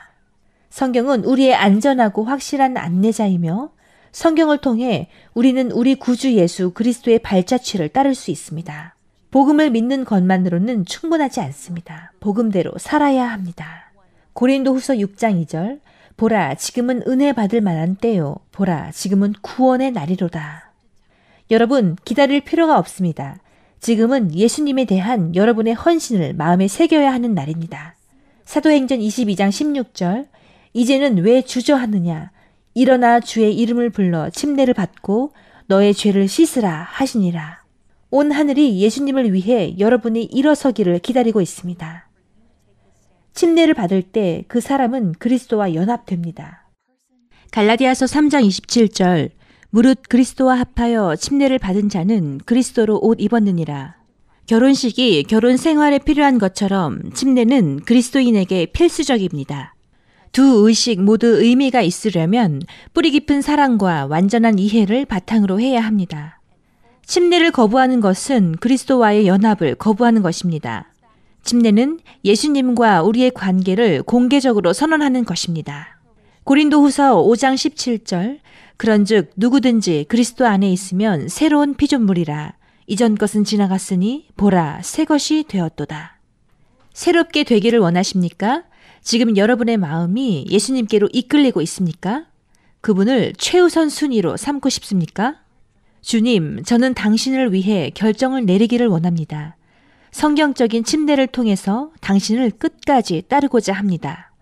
성경은 우리의 안전하고 확실한 안내자이며 성경을 통해 우리는 우리 구주 예수 그리스도의 발자취를 따를 수 있습니다. 복음을 믿는 것만으로는 충분하지 않습니다. 복음대로 살아야 합니다. 고린도후서 육 장 이 절 보라 지금은 은혜 받을 만한 때요. 보라 지금은 구원의 날이로다. 여러분 기다릴 필요가 없습니다. 지금은 예수님에 대한 여러분의 헌신을 마음에 새겨야 하는 날입니다. 사도행전 이십이 장 십육 절 이제는 왜 주저하느냐 일어나 주의 이름을 불러 침례를 받고 너의 죄를 씻으라 하시니라. 온 하늘이 예수님을 위해 여러분이 일어서기를 기다리고 있습니다. 침례를 받을 때 그 사람은 그리스도와 연합됩니다. 갈라디아서 삼 장 이십칠 절 무릇 그리스도와 합하여 침례를 받은 자는 그리스도로 옷 입었느니라. 결혼식이 결혼 생활에 필요한 것처럼 침례는 그리스도인에게 필수적입니다. 두 의식 모두 의미가 있으려면 뿌리 깊은 사랑과 완전한 이해를 바탕으로 해야 합니다. 침례를 거부하는 것은 그리스도와의 연합을 거부하는 것입니다. 침례는 예수님과 우리의 관계를 공개적으로 선언하는 것입니다. 고린도후서 오 장 십칠 절 그런즉 누구든지 그리스도 안에 있으면 새로운 피조물이라 이전 것은 지나갔으니 보라 새 것이 되었도다. 새롭게 되기를 원하십니까? 지금 여러분의 마음이 예수님께로 이끌리고 있습니까? 그분을 최우선 순위로 삼고 싶습니까? 주님, 저는 당신을 위해 결정을 내리기를 원합니다. 성경적인 침례를 통해서 당신을 끝까지 따르고자 합니다.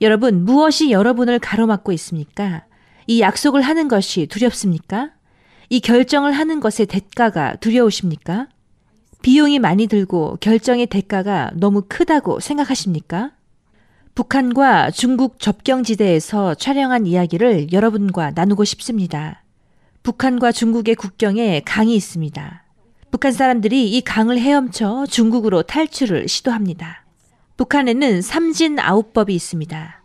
여러분, 무엇이 여러분을 가로막고 있습니까? 이 약속을 하는 것이 두렵습니까? 이 결정을 하는 것의 대가가 두려우십니까? 비용이 많이 들고 결정의 대가가 너무 크다고 생각하십니까? 북한과 중국 접경지대에서 촬영한 이야기를 여러분과 나누고 싶습니다. 북한과 중국의 국경에 강이 있습니다. 북한 사람들이 이 강을 헤엄쳐 중국으로 탈출을 시도합니다. 북한에는 삼진아우법이 있습니다.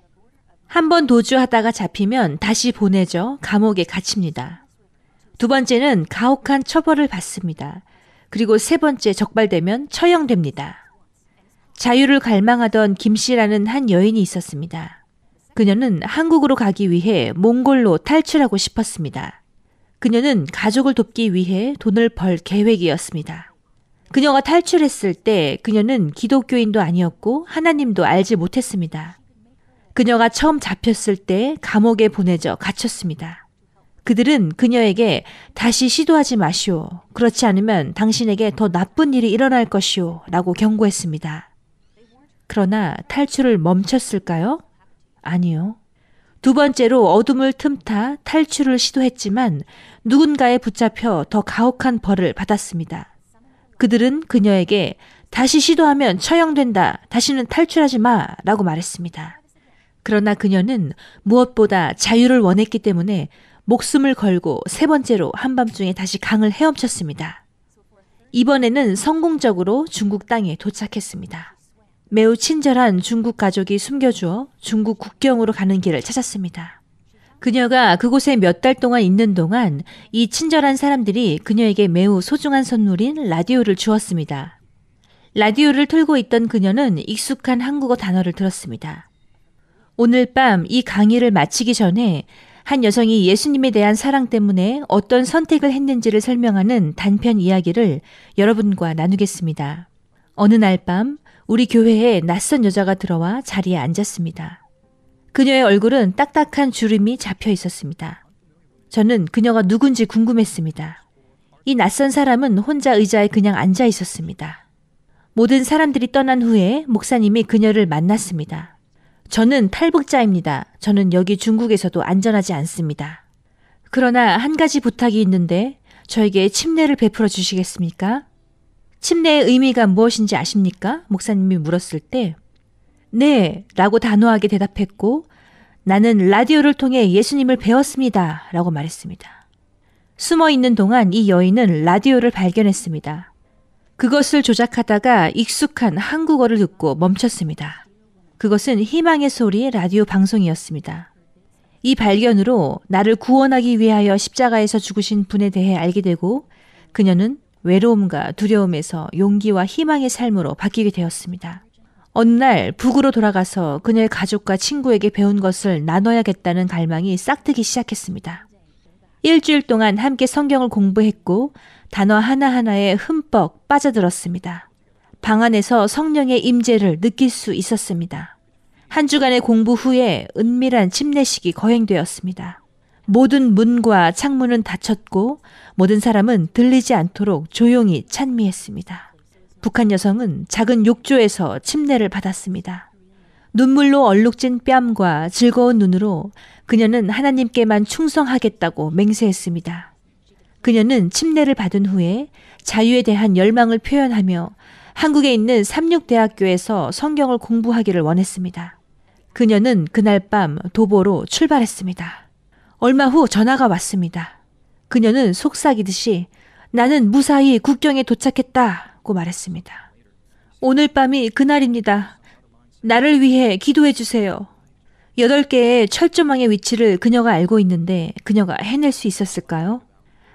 한 번 도주하다가 잡히면 다시 보내져 감옥에 갇힙니다. 두 번째는 가혹한 처벌을 받습니다. 그리고 세 번째 적발되면 처형됩니다. 자유를 갈망하던 김씨라는 한 여인이 있었습니다. 그녀는 한국으로 가기 위해 몽골로 탈출하고 싶었습니다. 그녀는 가족을 돕기 위해 돈을 벌 계획이었습니다. 그녀가 탈출했을 때 그녀는 기독교인도 아니었고 하나님도 알지 못했습니다. 그녀가 처음 잡혔을 때 감옥에 보내져 갇혔습니다. 그들은 그녀에게 다시 시도하지 마시오. 그렇지 않으면 당신에게 더 나쁜 일이 일어날 것이오. 라고 경고했습니다. 그러나 탈출을 멈췄을까요? 아니요. 두 번째로 어둠을 틈타 탈출을 시도했지만 누군가에 붙잡혀 더 가혹한 벌을 받았습니다. 그들은 그녀에게 다시 시도하면 처형된다. 다시는 탈출하지 마. 라고 말했습니다. 그러나 그녀는 무엇보다 자유를 원했기 때문에 목숨을 걸고 세 번째로 한밤중에 다시 강을 헤엄쳤습니다. 이번에는 성공적으로 중국 땅에 도착했습니다. 매우 친절한 중국 가족이 숨겨주어 중국 국경으로 가는 길을 찾았습니다. 그녀가 그곳에 몇 달 동안 있는 동안 이 친절한 사람들이 그녀에게 매우 소중한 선물인 라디오를 주었습니다. 라디오를 틀고 있던 그녀는 익숙한 한국어 단어를 들었습니다. 오늘 밤 이 강의를 마치기 전에 한 여성이 예수님에 대한 사랑 때문에 어떤 선택을 했는지를 설명하는 단편 이야기를 여러분과 나누겠습니다. 어느 날 밤 우리 교회에 낯선 여자가 들어와 자리에 앉았습니다. 그녀의 얼굴은 딱딱한 주름이 잡혀 있었습니다. 저는 그녀가 누군지 궁금했습니다. 이 낯선 사람은 혼자 의자에 그냥 앉아 있었습니다. 모든 사람들이 떠난 후에 목사님이 그녀를 만났습니다. 저는 탈북자입니다. 저는 여기 중국에서도 안전하지 않습니다. 그러나 한 가지 부탁이 있는데 저에게 침례를 베풀어 주시겠습니까? 침례의 의미가 무엇인지 아십니까? 목사님이 물었을 때 네! 라고 단호하게 대답했고 나는 라디오를 통해 예수님을 배웠습니다. 라고 말했습니다. 숨어 있는 동안 이 여인은 라디오를 발견했습니다. 그것을 조작하다가 익숙한 한국어를 듣고 멈췄습니다. 그것은 희망의 소리 라디오 방송이었습니다. 이 발견으로 나를 구원하기 위하여 십자가에서 죽으신 분에 대해 알게 되고 그녀는 외로움과 두려움에서 용기와 희망의 삶으로 바뀌게 되었습니다. 어느 날 북으로 돌아가서 그녀의 가족과 친구에게 배운 것을 나눠야겠다는 갈망이 싹트기 시작했습니다. 일주일 동안 함께 성경을 공부했고 단어 하나하나에 흠뻑 빠져들었습니다. 방 안에서 성령의 임재를 느낄 수 있었습니다. 한 주간의 공부 후에 은밀한 침례식이 거행되었습니다. 모든 문과 창문은 닫혔고 모든 사람은 들리지 않도록 조용히 찬미했습니다. 북한 여성은 작은 욕조에서 침례를 받았습니다. 눈물로 얼룩진 뺨과 즐거운 눈으로 그녀는 하나님께만 충성하겠다고 맹세했습니다. 그녀는 침례를 받은 후에 자유에 대한 열망을 표현하며 한국에 있는 삼육대학교에서 성경을 공부하기를 원했습니다. 그녀는 그날 밤 도보로 출발했습니다. 얼마 후 전화가 왔습니다. 그녀는 속삭이듯이 나는 무사히 국경에 도착했다고 말했습니다. 오늘 밤이 그날입니다. 나를 위해 기도해 주세요. 여덟 개의 철조망의 위치를 그녀가 알고 있는데 그녀가 해낼 수 있었을까요?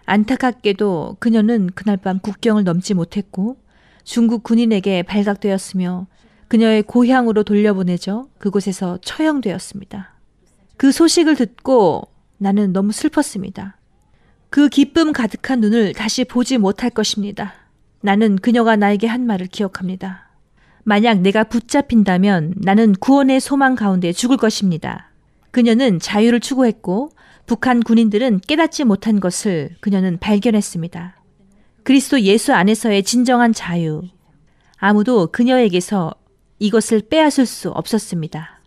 안타깝게도 그녀는 그날 밤 국경을 넘지 못했고 중국 군인에게 발각되었으며 그녀의 고향으로 돌려보내져 그곳에서 처형되었습니다. 그 소식을 듣고 나는 너무 슬펐습니다. 그 기쁨 가득한 눈을 다시 보지 못할 것입니다. 나는 그녀가 나에게 한 말을 기억합니다. 만약 내가 붙잡힌다면 나는 구원의 소망 가운데 죽을 것입니다. 그녀는 자유를 추구했고 북한 군인들은 깨닫지 못한 것을 그녀는 발견했습니다. 그리스도 예수 안에서의 진정한 자유. 아무도 그녀에게서 이것을 빼앗을 수 없었습니다.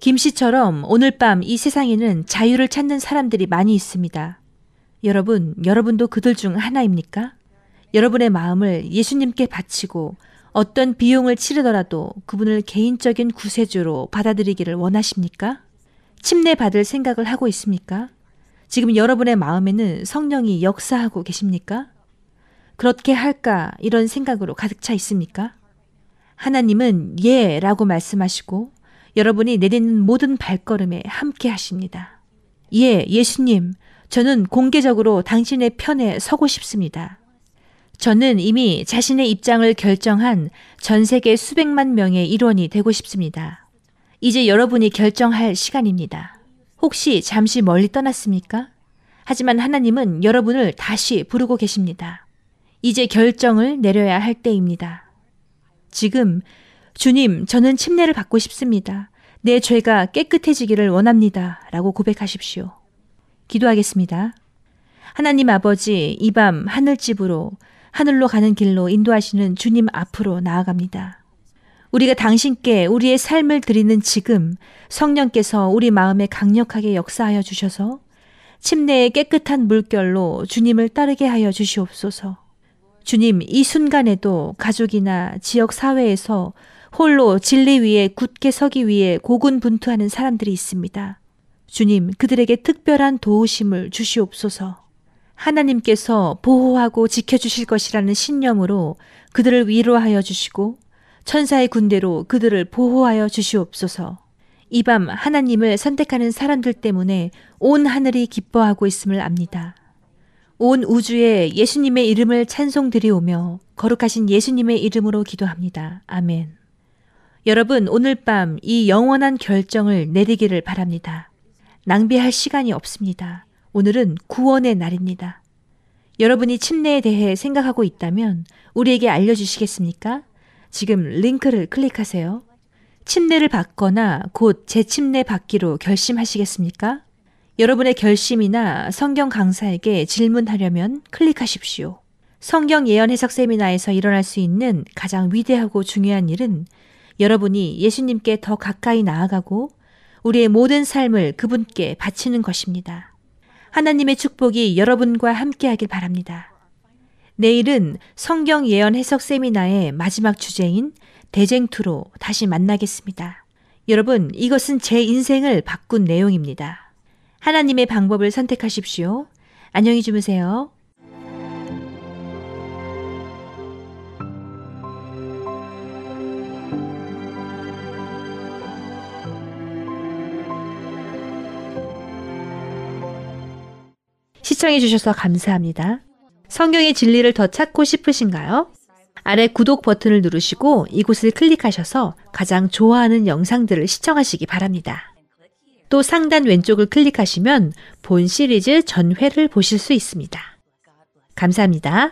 김 씨처럼 오늘 밤 이 세상에는 자유를 찾는 사람들이 많이 있습니다. 여러분, 여러분도 그들 중 하나입니까? 여러분의 마음을 예수님께 바치고 어떤 비용을 치르더라도 그분을 개인적인 구세주로 받아들이기를 원하십니까? 침례 받을 생각을 하고 있습니까? 지금 여러분의 마음에는 성령이 역사하고 계십니까? 그렇게 할까 이런 생각으로 가득 차 있습니까? 하나님은 예 라고 말씀하시고 여러분이 내리는 모든 발걸음에 함께 하십니다. 예, 예수님, 저는 공개적으로 당신의 편에 서고 싶습니다. 저는 이미 자신의 입장을 결정한 전 세계 수백만 명의 일원이 되고 싶습니다. 이제 여러분이 결정할 시간입니다. 혹시 잠시 멀리 떠났습니까? 하지만 하나님은 여러분을 다시 부르고 계십니다. 이제 결정을 내려야 할 때입니다. 지금 주님, 저는 침례를 받고 싶습니다. 내 죄가 깨끗해지기를 원합니다. 라고 고백하십시오. 기도하겠습니다. 하나님 아버지, 이 밤 하늘집으로 하늘로 가는 길로 인도하시는 주님 앞으로 나아갑니다. 우리가 당신께 우리의 삶을 드리는 지금 성령께서 우리 마음에 강력하게 역사하여 주셔서 침례의 깨끗한 물결로 주님을 따르게 하여 주시옵소서. 주님, 이 순간에도 가족이나 지역 사회에서 홀로 진리 위에 굳게 서기 위해 고군분투하는 사람들이 있습니다. 주님, 그들에게 특별한 도우심을 주시옵소서. 하나님께서 보호하고 지켜주실 것이라는 신념으로 그들을 위로하여 주시고 천사의 군대로 그들을 보호하여 주시옵소서. 이 밤 하나님을 선택하는 사람들 때문에 온 하늘이 기뻐하고 있음을 압니다. 온 우주에 예수님의 이름을 찬송드리오며 거룩하신 예수님의 이름으로 기도합니다. 아멘. 여러분, 오늘 밤 이 영원한 결정을 내리기를 바랍니다. 낭비할 시간이 없습니다. 오늘은 구원의 날입니다. 여러분이 침례에 대해 생각하고 있다면 우리에게 알려주시겠습니까? 지금 링크를 클릭하세요. 침례를 받거나 곧 재침례 받기로 결심하시겠습니까? 여러분의 결심이나 성경 강사에게 질문하려면 클릭하십시오. 성경 예언 해석 세미나에서 일어날 수 있는 가장 위대하고 중요한 일은 여러분이 예수님께 더 가까이 나아가고 우리의 모든 삶을 그분께 바치는 것입니다. 하나님의 축복이 여러분과 함께하길 바랍니다. 내일은 성경 예언 해석 세미나의 마지막 주제인 대쟁투로 다시 만나겠습니다. 여러분, 이것은 제 인생을 바꾼 내용입니다. 하나님의 방법을 선택하십시오. 안녕히 주무세요. 시청해 주셔서 감사합니다. 성경의 진리를 더 찾고 싶으신가요? 아래 구독 버튼을 누르시고 이곳을 클릭하셔서 가장 좋아하는 영상들을 시청하시기 바랍니다. 또 상단 왼쪽을 클릭하시면 본 시리즈 전회를 보실 수 있습니다. 감사합니다.